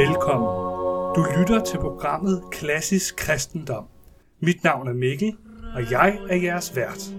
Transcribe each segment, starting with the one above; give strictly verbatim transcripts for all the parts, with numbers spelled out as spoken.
velkommen. Du lytter til programmet Klassisk Kristendom. Mit navn er Mikkel, og jeg er jeres vært.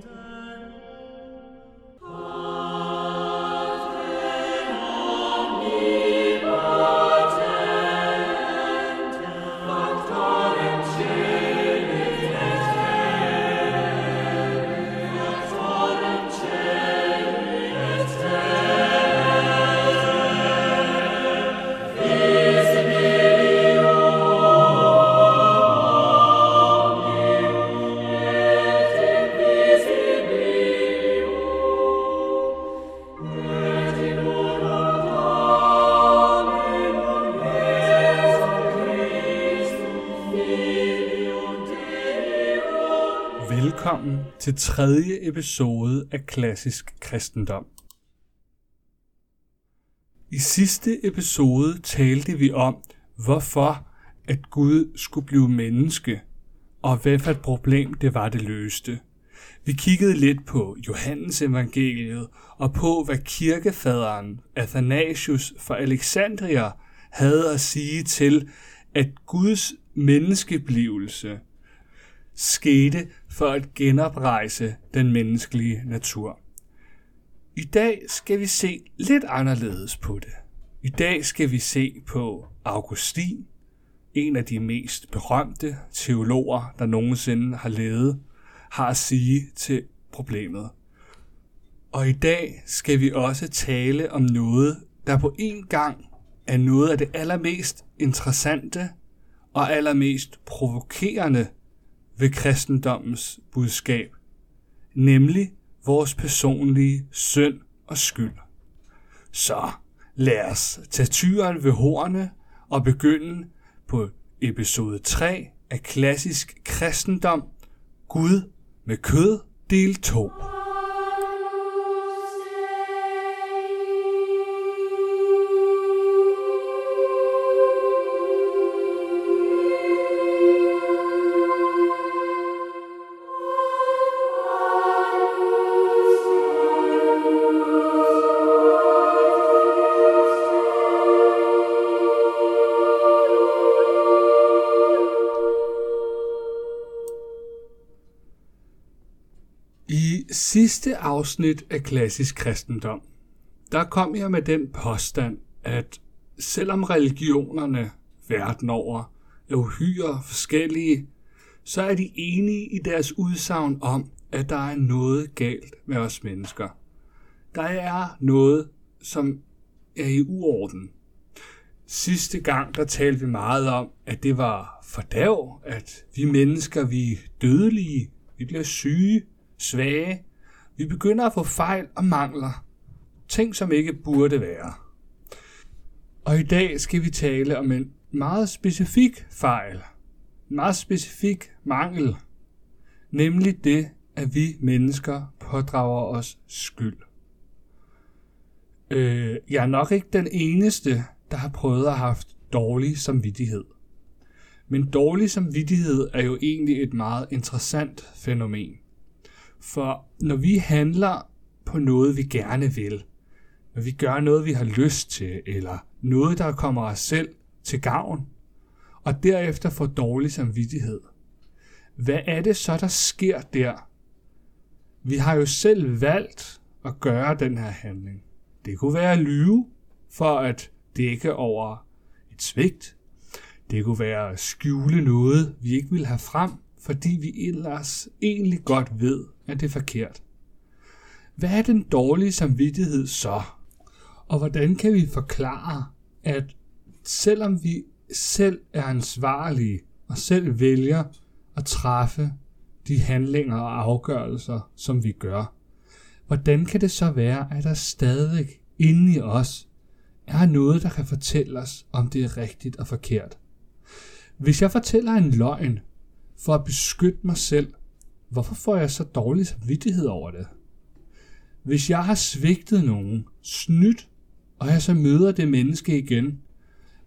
Velkommen til tredje episode af Klassisk Kristendom. I sidste episode talte vi om, hvorfor at Gud skulle blive menneske, og hvad for et problem det var, det løste. Vi kiggede lidt på Johannesevangeliet og på, hvad kirkefaderen Athanasius fra Alexandria havde at sige til, at Guds menneskeblivelse skete for at genoprejse den menneskelige natur. I dag skal vi se lidt anderledes på det. I dag skal vi se på Augustin, en af de mest berømte teologer, der nogensinde har levet, har at sige til problemet. Og i dag skal vi også tale om noget, der på en gang er noget af det allermest interessante og allermest provokerende ved kristendommens budskab, nemlig vores personlige synd og skyld. Så lad os tage tyren ved hornene og begynde på episode tre af Klassisk Kristendom, Gud med kød, del to. Sidste afsnit af Klassisk Kristendom, der kom jeg med den påstand, at selvom religionerne verden over er uhyre forskellige, så er de enige i deres udsagn om, at der er noget galt med os mennesker. Der er noget, som er i uorden. Sidste gang, der talte vi meget om, at det var fordærv, at vi mennesker, vi er dødelige, vi bliver syge, svage. Vi begynder at få fejl og mangler. Ting, som ikke burde være. Og i dag skal vi tale om en meget specifik fejl. En meget specifik mangel. Nemlig det, at vi mennesker pådrager os skyld. Øh, jeg er nok ikke den eneste, der har prøvet at have haft dårlig samvittighed. Men dårlig samvittighed er jo egentlig et meget interessant fænomen. For når vi handler på noget, vi gerne vil, når vi gør noget, vi har lyst til, eller noget, der kommer os selv til gavn, og derefter får dårlig samvittighed, hvad er det så, der sker der? Vi har jo selv valgt at gøre den her handling. Det kunne være at lyve for at dække over et svigt. Det kunne være at skjule noget, vi ikke ville have frem, fordi vi ellers egentlig godt ved, at det er forkert. Hvad er den dårlige samvittighed så? Og hvordan kan vi forklare, at selvom vi selv er ansvarlige og selv vælger at træffe de handlinger og afgørelser, som vi gør, hvordan kan det så være, at der stadig inde i os er noget, der kan fortælle os, om det er rigtigt og forkert? Hvis jeg fortæller en løgn for at beskytte mig selv, hvorfor får jeg så dårlig samvittighed over det? Hvis jeg har svigtet nogen, snydt, og jeg så møder det menneske igen,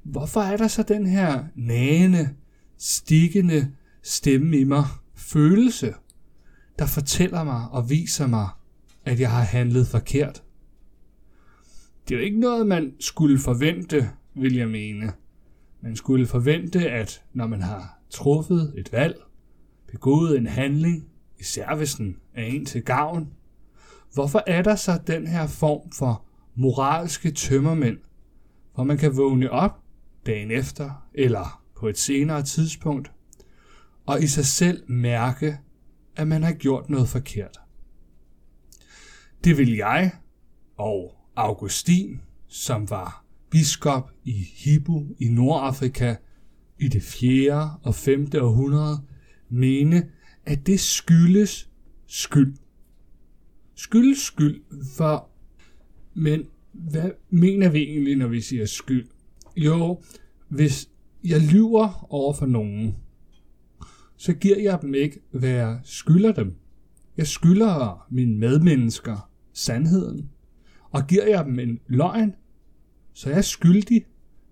hvorfor er der så den her nagende, stikkende stemme i mig, følelse, der fortæller mig og viser mig, at jeg har handlet forkert? Det er jo ikke noget, man skulle forvente, vil jeg mene. Man skulle forvente, at når man har truffet et valg, begået en handling, i servicen af en til gavn, hvorfor er der så den her form for moralske tømmermænd, hvor man kan vågne op dagen efter eller på et senere tidspunkt, og i sig selv mærke, at man har gjort noget forkert? Det vil jeg og Augustin, som var biskop i Hippo i Nordafrika i det fjerde og femte århundrede, mene, at det skyldes skyld. Skyldes skyld for... Men hvad mener vi egentlig, når vi siger skyld? Jo, hvis jeg lyver over for nogen, så giver jeg dem ikke, hvad jeg skylder dem. Jeg skylder mine medmennesker sandheden, og giver jeg dem en løgn, så er jeg skyldig,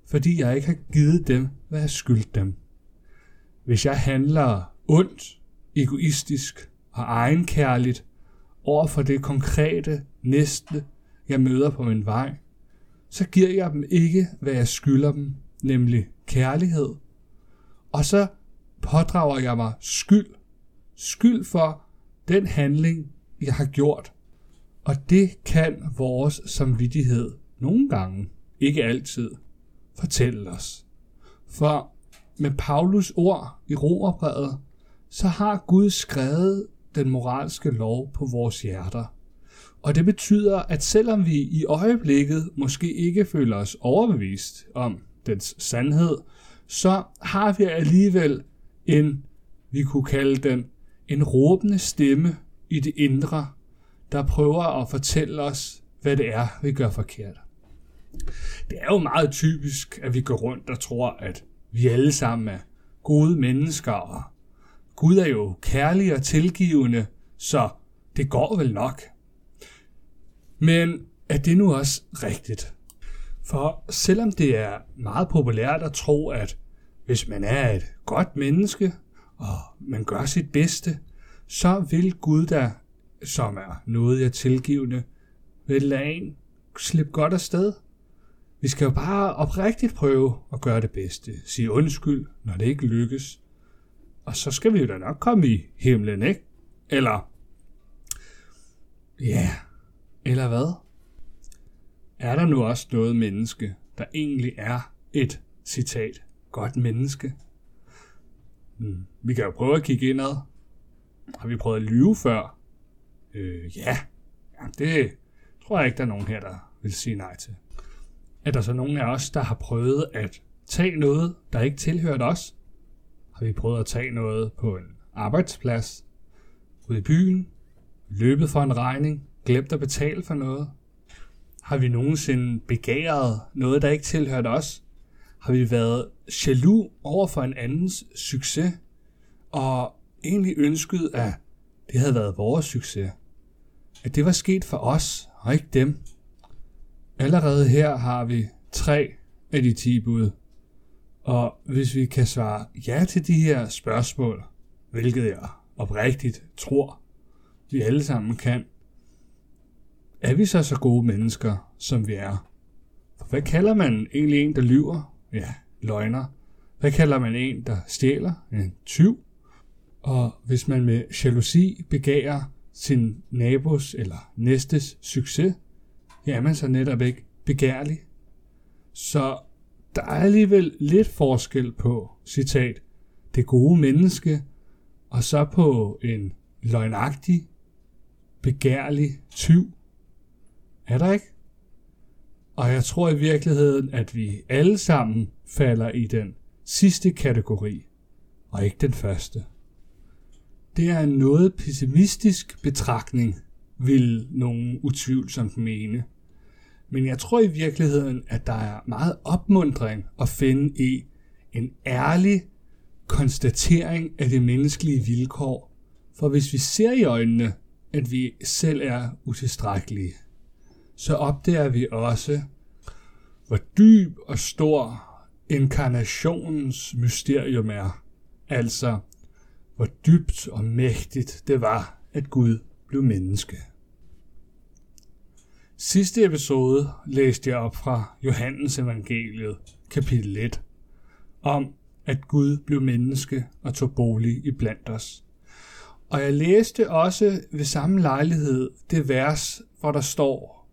fordi jeg ikke har givet dem, hvad jeg skyldte dem. Hvis jeg handler ondt, egoistisk og egenkærligt over for det konkrete næste, jeg møder på min vej, så giver jeg dem ikke, hvad jeg skylder dem, nemlig kærlighed. Og så pådrager jeg mig skyld. Skyld for den handling, jeg har gjort. Og det kan vores samvittighed nogle gange, ikke altid, fortælle os. For med Paulus ord i Romerbrevet, så har Gud skrevet den moralske lov på vores hjerter. Og det betyder, at selvom vi i øjeblikket måske ikke føler os overbevist om dens sandhed, så har vi alligevel en, vi kunne kalde den, en råbende stemme i det indre, der prøver at fortælle os, hvad det er, vi gør forkert. Det er jo meget typisk, at vi går rundt og tror, at vi alle sammen er gode mennesker, og Gud er jo kærlig og tilgivende, så det går vel nok. Men er det nu også rigtigt? For selvom det er meget populært at tro, at hvis man er et godt menneske, og man gør sit bedste, så vil Gud da, som er noget jeg tilgivende, vil lade en slippe godt afsted. Vi skal jo bare oprigtigt prøve at gøre det bedste, sige undskyld, når det ikke lykkes. Og så skal vi jo da nok komme i himlen, ikke? Eller... Ja, eller hvad? Er der nu også noget menneske, der egentlig er et, citat, godt menneske? Hmm. Vi kan jo prøve at kigge indad. Har vi prøvet at lyve før? Øh, ja. ja. Det tror jeg ikke, der er nogen her, der vil sige nej til. Er der så nogen af os, der har prøvet at tage noget, der ikke tilhørte os? Har vi prøvet at tage noget på en arbejdsplads, ude i byen, løbet for en regning, glemt at betale for noget? Har vi nogensinde begæret noget, der ikke tilhørte os? Har vi været jaloux over for en andens succes, og egentlig ønsket, at det havde været vores succes? At det var sket for os, og ikke dem? Allerede her har vi tre af de ti bud. Og hvis vi kan svare ja til de her spørgsmål, hvilket jeg oprigtigt tror, vi alle sammen kan, er vi så så gode mennesker, som vi er? For hvad kalder man egentlig en, der lyver? Ja, løgner. Hvad kalder man en, der stjæler? En tyv. Og hvis man med jalousi begærer sin nabos eller næstes succes, ja, er man så netop ikke begærlig. Så der er alligevel lidt forskel på, citat, det gode menneske, og så på en løgnagtig, begærlig tyv. Er der ikke? Og jeg tror i virkeligheden, at vi alle sammen falder i den sidste kategori, og ikke den første. Det er en noget pessimistisk betragtning, vil nogen utvivlsomt mene. Men jeg tror i virkeligheden, at der er meget opmuntring at finde i en ærlig konstatering af det menneskelige vilkår. For hvis vi ser i øjnene, at vi selv er utilstrækkelige, så opdager vi også, hvor dyb og stor inkarnationens mysterium er. Altså, hvor dybt og mægtigt det var, at Gud blev menneske. Sidste episode læste jeg op fra Johannesevangeliet, kapitel et, om, at Gud blev menneske og tog bolig iblandt os. Og jeg læste også ved samme lejlighed det vers, hvor der står: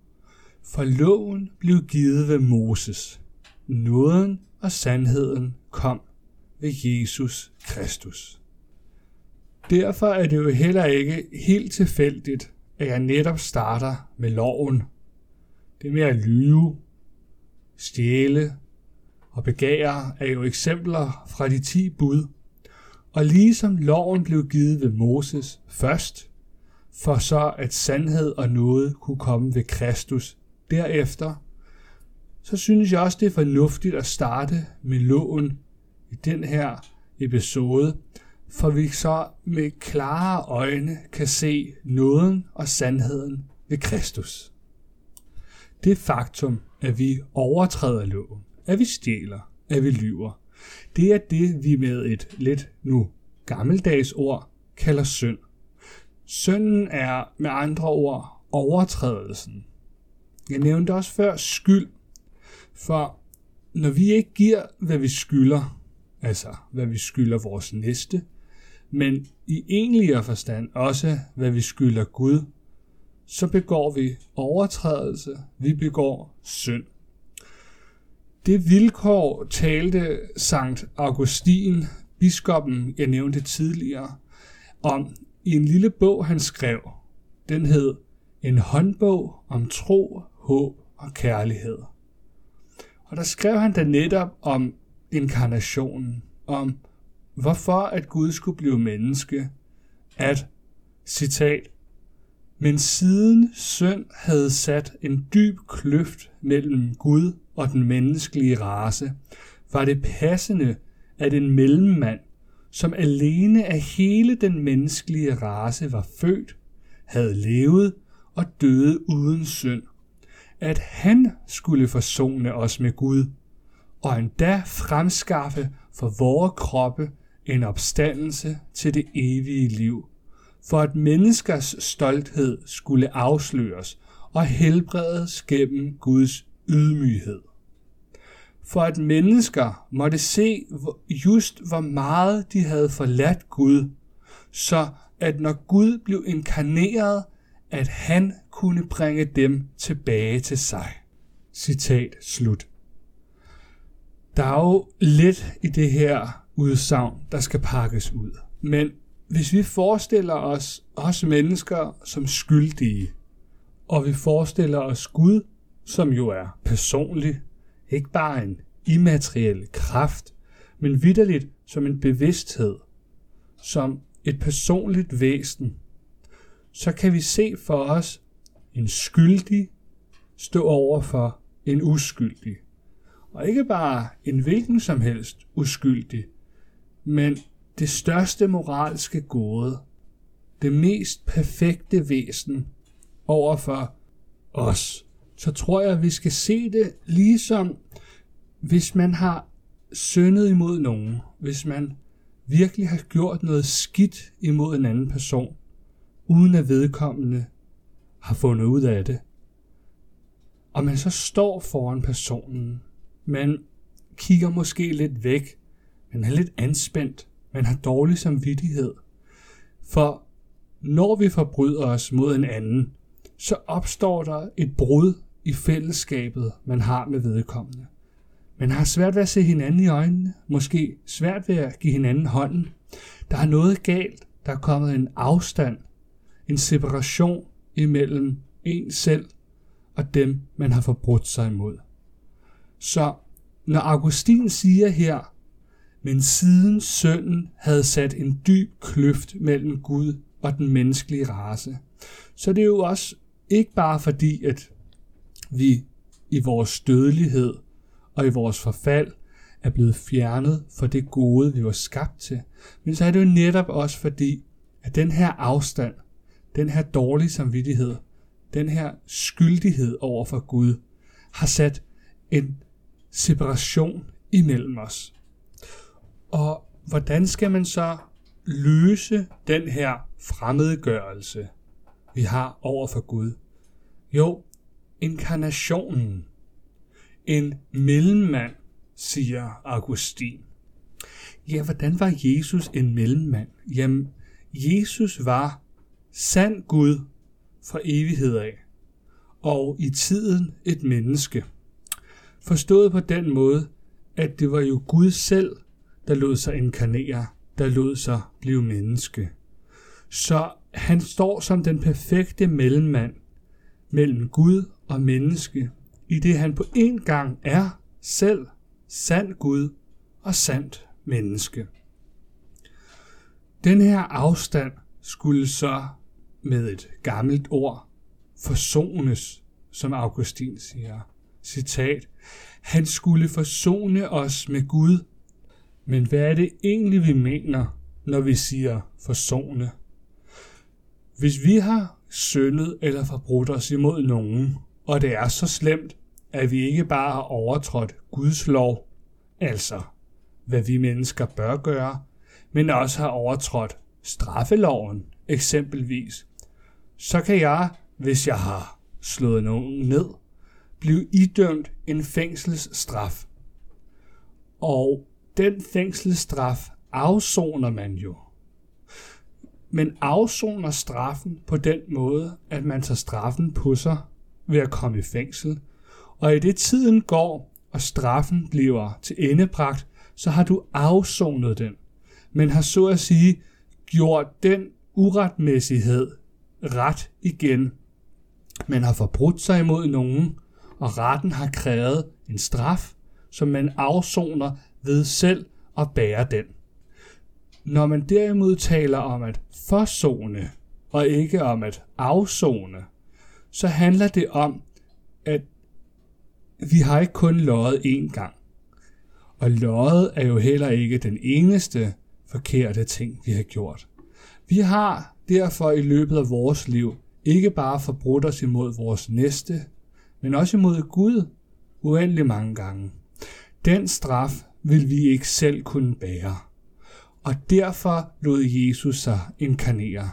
For loven blev givet ved Moses, nåden og sandheden kom ved Jesus Kristus. Derfor er det jo heller ikke helt tilfældigt, at jeg netop starter med loven. Det med at lyve, stjæle og begære er jo eksempler fra de ti bud. Og ligesom loven blev givet ved Moses først, for så at sandhed og noget kunne komme ved Kristus derefter, så synes jeg også, det er fornuftigt at starte med loven i den her episode, for vi så med klare øjne kan se nåden og sandheden ved Kristus. Det faktum, at vi overtræder loven, at vi stjæler, at vi lyver, det er det, vi med et lidt nu gammeldags ord kalder synd. Synden er med andre ord overtrædelsen. Jeg nævnte også før skyld, for når vi ikke giver, hvad vi skylder, altså hvad vi skylder vores næste, men i egentligere forstand også, hvad vi skylder Gud, så begår vi overtrædelse, vi begår synd. Det vilkår talte Sankt Augustin, biskoppen jeg nævnte tidligere, om i en lille bog, han skrev. Den hed En håndbog om tro, håb og kærlighed. Og der skrev han da netop om inkarnationen, om hvorfor at Gud skulle blive menneske, at, citat, men siden synd havde sat en dyb kløft mellem Gud og den menneskelige race, var det passende, at en mellemmand, som alene af hele den menneskelige race var født, havde levet og døde uden synd, at han skulle forsone os med Gud, og endda fremskaffe for vores kroppe en opstandelse til det evige liv, for at menneskers stolthed skulle afsløres og helbredes gennem Guds ydmyghed. For at mennesker måtte se just, hvor meget de havde forladt Gud, så at når Gud blev inkarneret, at han kunne bringe dem tilbage til sig. Citat slut. Der er jo lidt i det her udsagn, der skal pakkes ud. Men hvis vi forestiller os os mennesker som skyldige, og vi forestiller os Gud, som jo er personlig, ikke bare en immateriel kraft, men vitterligt som en bevidsthed, som et personligt væsen, så kan vi se for os en skyldig stå over for en uskyldig. Og ikke bare en hvilken som helst uskyldig, men det største moralske gåde, det mest perfekte væsen over for os. Så tror jeg, at vi skal se det ligesom, hvis man har syndet imod nogen, hvis man virkelig har gjort noget skidt imod en anden person, uden at vedkommende har fundet ud af det. Og man så står foran personen, man kigger måske lidt væk, man er lidt anspændt, man har dårlig samvittighed. For når vi forbryder os mod en anden, så opstår der et brud i fællesskabet, man har med vedkommende. Man har svært ved at se hinanden i øjnene, måske svært ved at give hinanden hånden. Der er noget galt, der er kommet en afstand, en separation imellem en selv og dem, man har forbrudt sig imod. Så når Augustin siger her, men siden synden havde sat en dyb kløft mellem Gud og den menneskelige race, så det er jo også ikke bare fordi, at vi i vores dødelighed og i vores forfald er blevet fjernet fra det gode, vi var skabt til, men så er det jo netop også fordi, at den her afstand, den her dårlige samvittighed, den her skyldighed over for Gud, har sat en separation imellem os. Og hvordan skal man så løse den her fremmedgørelse, vi har over for Gud? Jo, inkarnationen. En mellemmand, siger Augustin. ja, hvordan var Jesus en mellemmand? Jamen, Jesus var sand Gud fra evighed af, og i tiden et menneske. Forstået på den måde, at det var jo Gud selv, der lod sig inkarnere, der lod sig blive menneske. Så han står som den perfekte mellemmand mellem Gud og menneske, i det han på en gang er selv sand Gud og sandt menneske. Den her afstand skulle så med et gammelt ord forsones, som Augustin siger. Citat: han skulle forsone os med Gud. Men hvad er det egentlig, vi mener, når vi siger forsone? Hvis vi har syndet eller forbrudt os imod nogen, og det er så slemt, at vi ikke bare har overtrådt Guds lov, altså hvad vi mennesker bør gøre, men også har overtrådt straffeloven eksempelvis, så kan jeg, hvis jeg har slået nogen ned, blive idømt en fængselsstraf. Og den fængselsstraf afsoner man jo. Men afsoner straffen på den måde, at man tager straffen på sig ved at komme i fængsel. Og i det tiden går, og straffen bliver til endebragt, så har du afsonet den, men har så at sige gjort den uretmæssighed ret igen. Man har forbrudt sig imod nogen, og retten har krævet en straf, som man afsoner ved selv at bære den. Når man derimod taler om at forsone, og ikke om at afsone, så handler det om, at vi har ikke kun løjet én gang. Og løjet er jo heller ikke den eneste forkerte ting, vi har gjort. Vi har derfor i løbet af vores liv ikke bare forbrudt os imod vores næste, men også imod Gud uendelig mange gange. Den straf vil vi ikke selv kunne bære. Og derfor lod Jesus sig inkarnere,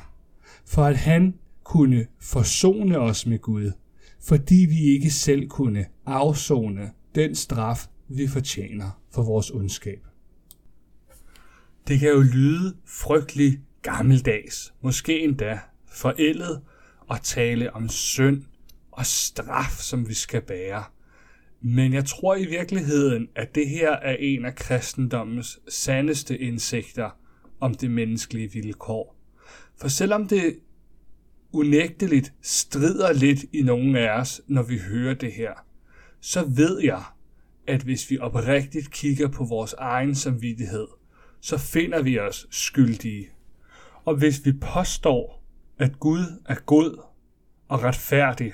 for at han kunne forsone os med Gud, fordi vi ikke selv kunne afsone den straf, vi fortjener for vores ondskab. Det kan jo lyde frygtelig gammeldags, måske endda forældet, at tale om synd og straf, som vi skal bære. Men jeg tror i virkeligheden, at det her er en af kristendommens sandeste indsigter om det menneskelige vilkår. For selvom det unægteligt strider lidt i nogle af os, når vi hører det her, så ved jeg, at hvis vi oprigtigt kigger på vores egen samvittighed, så finder vi os skyldige. Og hvis vi påstår, at Gud er god og retfærdig,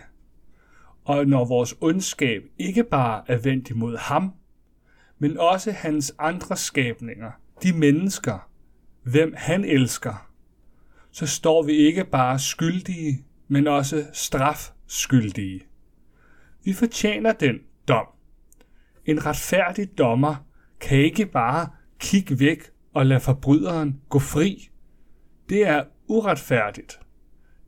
og når vores ondskab ikke bare er vendt imod ham, men også hans andre skabninger, de mennesker, hvem han elsker, så står vi ikke bare skyldige, men også strafskyldige. Vi fortjener den dom. En retfærdig dommer kan ikke bare kigge væk og lade forbryderen gå fri. Det er uretfærdigt.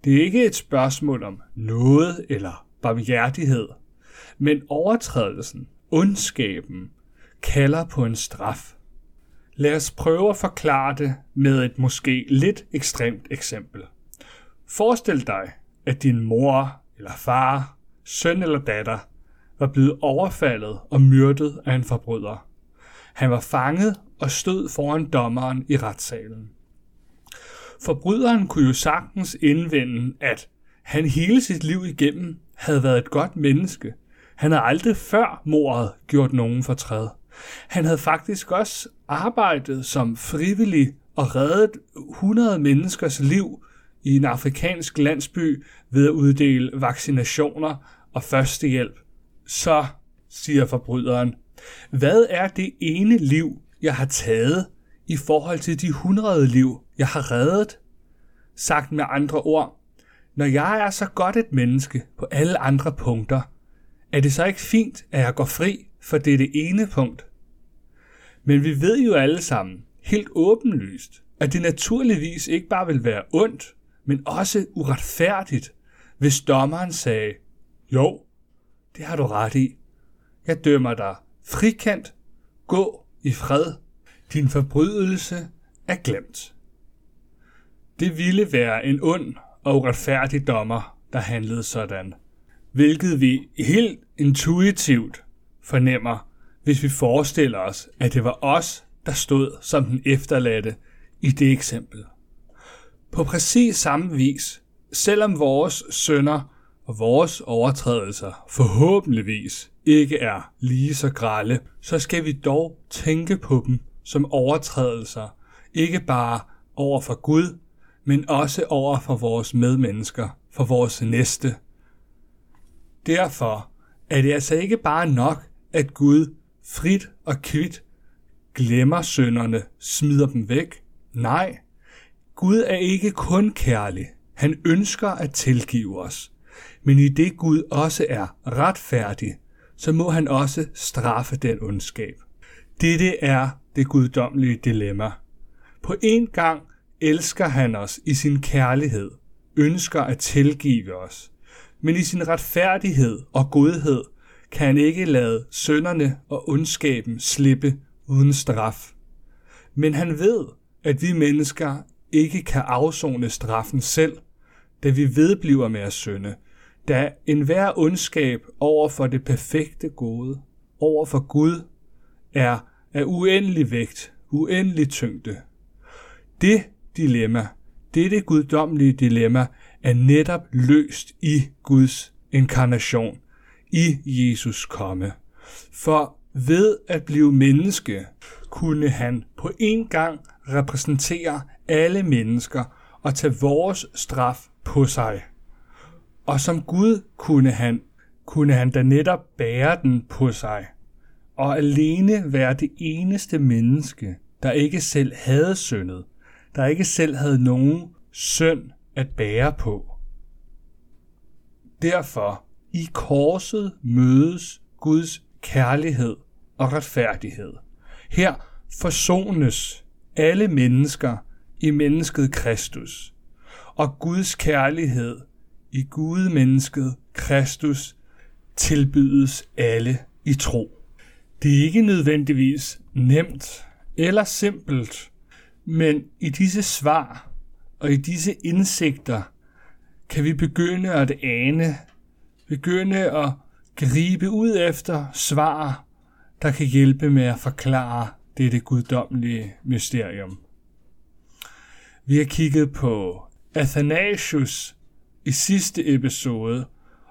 Det er ikke et spørgsmål om noget eller barmhjertighed, men overtrædelsen, ondskaben, kalder på en straf. Lad os prøve at forklare det med et måske lidt ekstremt eksempel. Forestil dig, at din mor eller far, søn eller datter, var blevet overfaldet og myrdet af en forbryder. Han var fanget og stod foran dommeren i retssalen. Forbryderen kunne jo sagtens indvende, at han hele sit liv igennem havde været et godt menneske. Han havde aldrig før mordet gjort nogen fortræd. Han havde faktisk også arbejdet som frivillig og reddet hundrede menneskers liv i en afrikansk landsby ved at uddele vaccinationer og førstehjælp. Så, siger forbryderen, hvad er det ene liv, jeg har taget i forhold til de hundrede liv, jeg har reddet? Sagt med andre ord, når jeg er så godt et menneske på alle andre punkter, er det så ikke fint, at jeg går fri for det, det ene punkt? Men vi ved jo alle sammen, helt åbenlyst, at det naturligvis ikke bare vil være ondt, men også uretfærdigt, hvis dommeren sagde, jo, det har du ret i. Jeg dømmer dig frikendt, gå i fred. Din forbrydelse er glemt. Det ville være en ond og uretfærdig dommer, der handlede sådan, hvilket vi helt intuitivt fornemmer, hvis vi forestiller os, at det var os, der stod som den efterladte i det eksempel. På præcis samme vis, selvom vores synder og vores overtrædelser forhåbentligvis ikke er lige så grelle, så skal vi dog tænke på dem som overtrædelser, ikke bare over for Gud, men også over for vores medmennesker, for vores næste. Derfor er det altså ikke bare nok, at Gud frit og kvit glemmer synderne, smider dem væk. Nej, Gud er ikke kun kærlig. Han ønsker at tilgive os. Men i det Gud også er retfærdig, så må han også straffe den ondskab. Dette er det guddommelige dilemma. På en gang elsker han os i sin kærlighed, ønsker at tilgive os. Men i sin retfærdighed og godhed kan han ikke lade synderne og ondskaben slippe uden straf. Men han ved, at vi mennesker ikke kan afsone straffen selv, da vi vedbliver med at synde, da enhver ondskab over for det perfekte gode, over for Gud, er af uendelig vægt, uendelig tyngde. Det dilemma, dette guddommelige dilemma, er netop løst i Guds inkarnation, i Jesus komme. For ved at blive menneske, kunne han på en gang repræsentere alle mennesker og tage vores straf på sig. Og som Gud kunne han, kunne han da netop bære den på sig, og alene være det eneste menneske, der ikke selv havde syndet, der ikke selv havde nogen synd at bære på. Derfor i korset mødes Guds kærlighed og retfærdighed. Her forsones alle mennesker i mennesket Kristus, og Guds kærlighed i Gudmennesket Kristus tilbydes alle i tro. Det er ikke nødvendigvis nemt eller simpelt, men i disse svar og i disse indsigter kan vi begynde at ane, begynde at gribe ud efter svar, der kan hjælpe med at forklare dette guddommelige mysterium. Vi har kigget på Athanasius i sidste episode,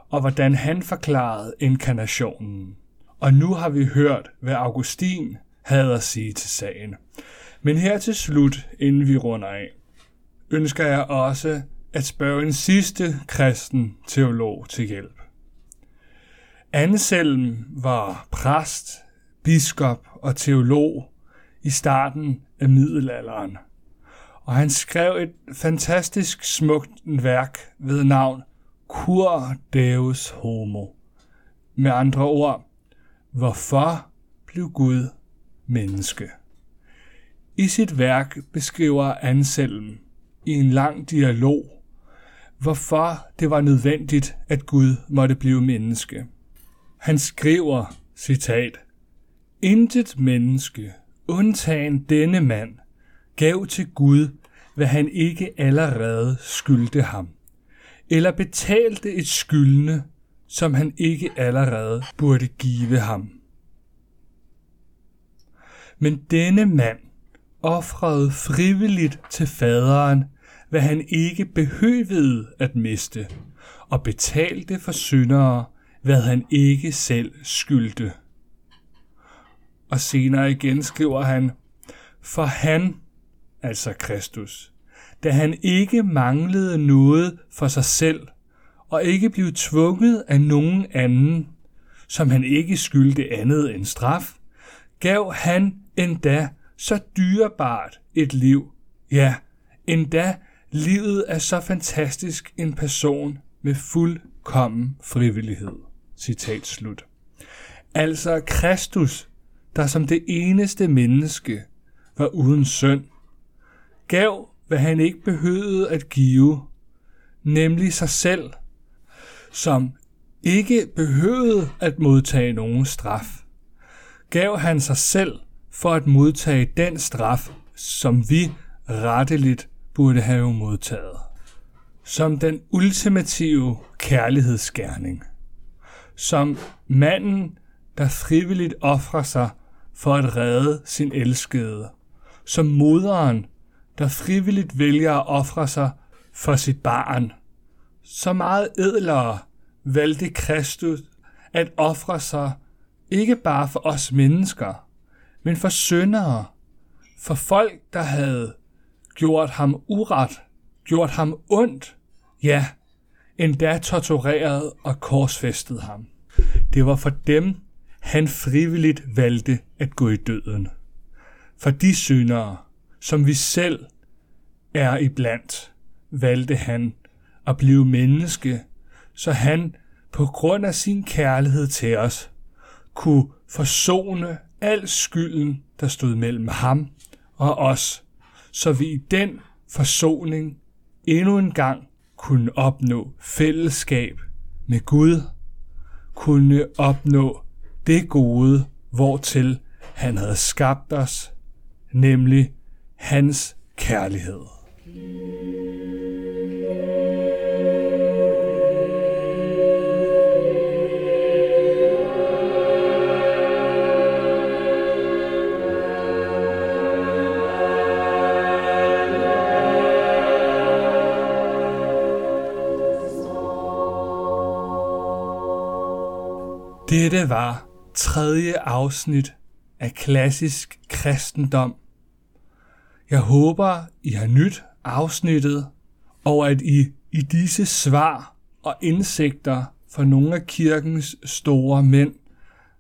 og hvordan han forklarede inkarnationen. Og nu har vi hørt, hvad Augustin havde at sige til sagen. Men her til slut, inden vi runder af, ønsker jeg også at spørge en sidste kristen teolog til hjælp. Anselm var præst, biskop og teolog i starten af middelalderen, og han skrev et fantastisk smukt værk ved navn Cur Deus Homo. Med andre ord, hvorfor blev Gud menneske? I sit værk beskriver Anselm i en lang dialog, hvorfor det var nødvendigt, at Gud måtte blive menneske. Han skriver, citat, "Intet menneske, undtagen denne mand, gav til Gud, hvad han ikke allerede skyldte ham, eller betalte et skyldne, som han ikke allerede burde give ham. Men denne mand ofrede frivilligt til faderen, hvad han ikke behøvede at miste, og betalte for syndere, hvad han ikke selv skyldte." Og senere igen skriver han, "For han," altså Kristus, "da han ikke manglede noget for sig selv, og ikke blev tvunget af nogen anden, som han ikke skyldte andet end straf, gav han endda så dyrebart et liv, ja, endda livet af så fantastisk en person med fuldkommen frivillighed." Citat slut. Altså Kristus, der som det eneste menneske var uden synd, gav, hvad han ikke behøvede at give, nemlig sig selv, som ikke behøvede at modtage nogen straf. Gav han sig selv for at modtage den straf, som vi retteligt burde have modtaget. Som den ultimative kærlighedsgerning. Som manden, der frivilligt ofrer sig for at redde sin elskede. Som moderen, der frivilligt vælger at ofre sig for sit barn. Så meget ædlere valgte Kristus at ofre sig ikke bare for os mennesker, men for syndere, for folk, der havde gjort ham uret, gjort ham ondt, ja, endda tortureret og korsfæstet ham. Det var for dem, han frivilligt valgte at gå i døden. For de syndere, som vi selv er iblandt, valgte han at blive menneske, så han på grund af sin kærlighed til os kunne forsone al skylden, der stod mellem ham og os, så vi i den forsoning endnu en gang kunne opnå fællesskab med Gud, kunne opnå det gode, hvortil han havde skabt os, nemlig hans kærlighed. Dette var tredje afsnit af Klassisk Kristendom. Jeg håber, I har nydt afsnittet, og at I i disse svar og indsigter fra nogle af kirkens store mænd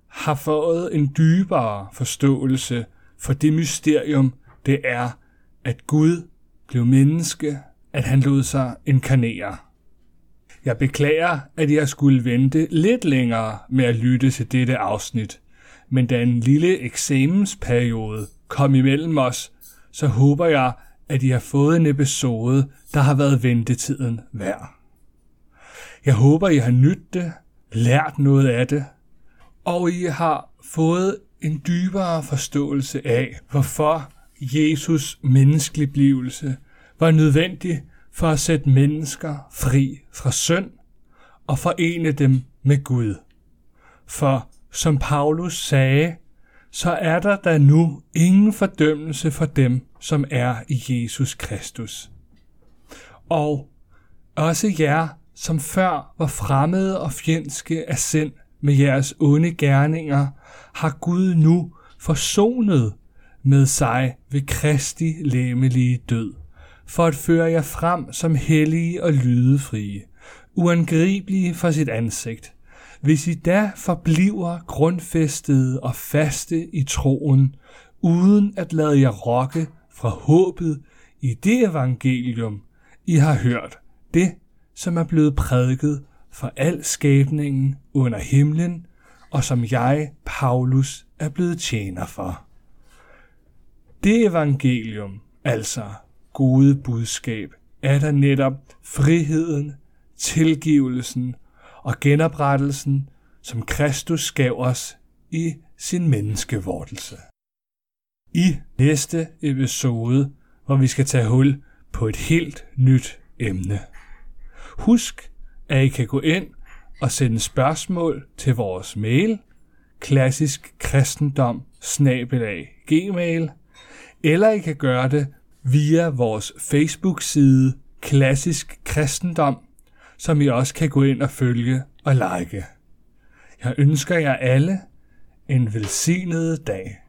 har fået en dybere forståelse for det mysterium, det er, at Gud blev menneske, at han lod sig inkarnere. Jeg beklager, at jeg skulle vente lidt længere med at lytte til dette afsnit, men da en lille eksamensperiode kom imellem os, så håber jeg, at I har fået en episode, der har været ventetiden værd. Jeg håber, I har nydt det, lært noget af det, og I har fået en dybere forståelse af, hvorfor Jesus' menneskeligblivelse var nødvendig for at sætte mennesker fri fra synd og forene dem med Gud. For som Paulus sagde, så er der da nu ingen fordømmelse for dem, som er i Jesus Kristus. Og også jer, som før var fremmede og fjendske af sind med jeres onde gerninger, har Gud nu forsonet med sig ved Kristi lemelige død, for at føre jer frem som hellige og lydefrie, uangribelige for sit ansigt. Hvis I da forbliver grundfæstede og faste i troen, uden at lade jer rokke fra håbet i det evangelium, I har hørt, det som er blevet prædiket for al skabningen under himlen, og som jeg, Paulus, er blevet tjener for. Det evangelium, altså gode budskab, er der netop friheden, tilgivelsen og genoprettelsen, som Kristus gav os i sin menneskevortelse. I næste episode, hvor vi skal tage hul på et helt nyt emne. Husk, at I kan gå ind og sende spørgsmål til vores mail, klassisk kristendom bindestreg gmail punktum com, eller I kan gøre det via vores Facebook-side Klassisk Kristendom, som I også kan gå ind og følge og like. Jeg ønsker jer alle en velsignet dag.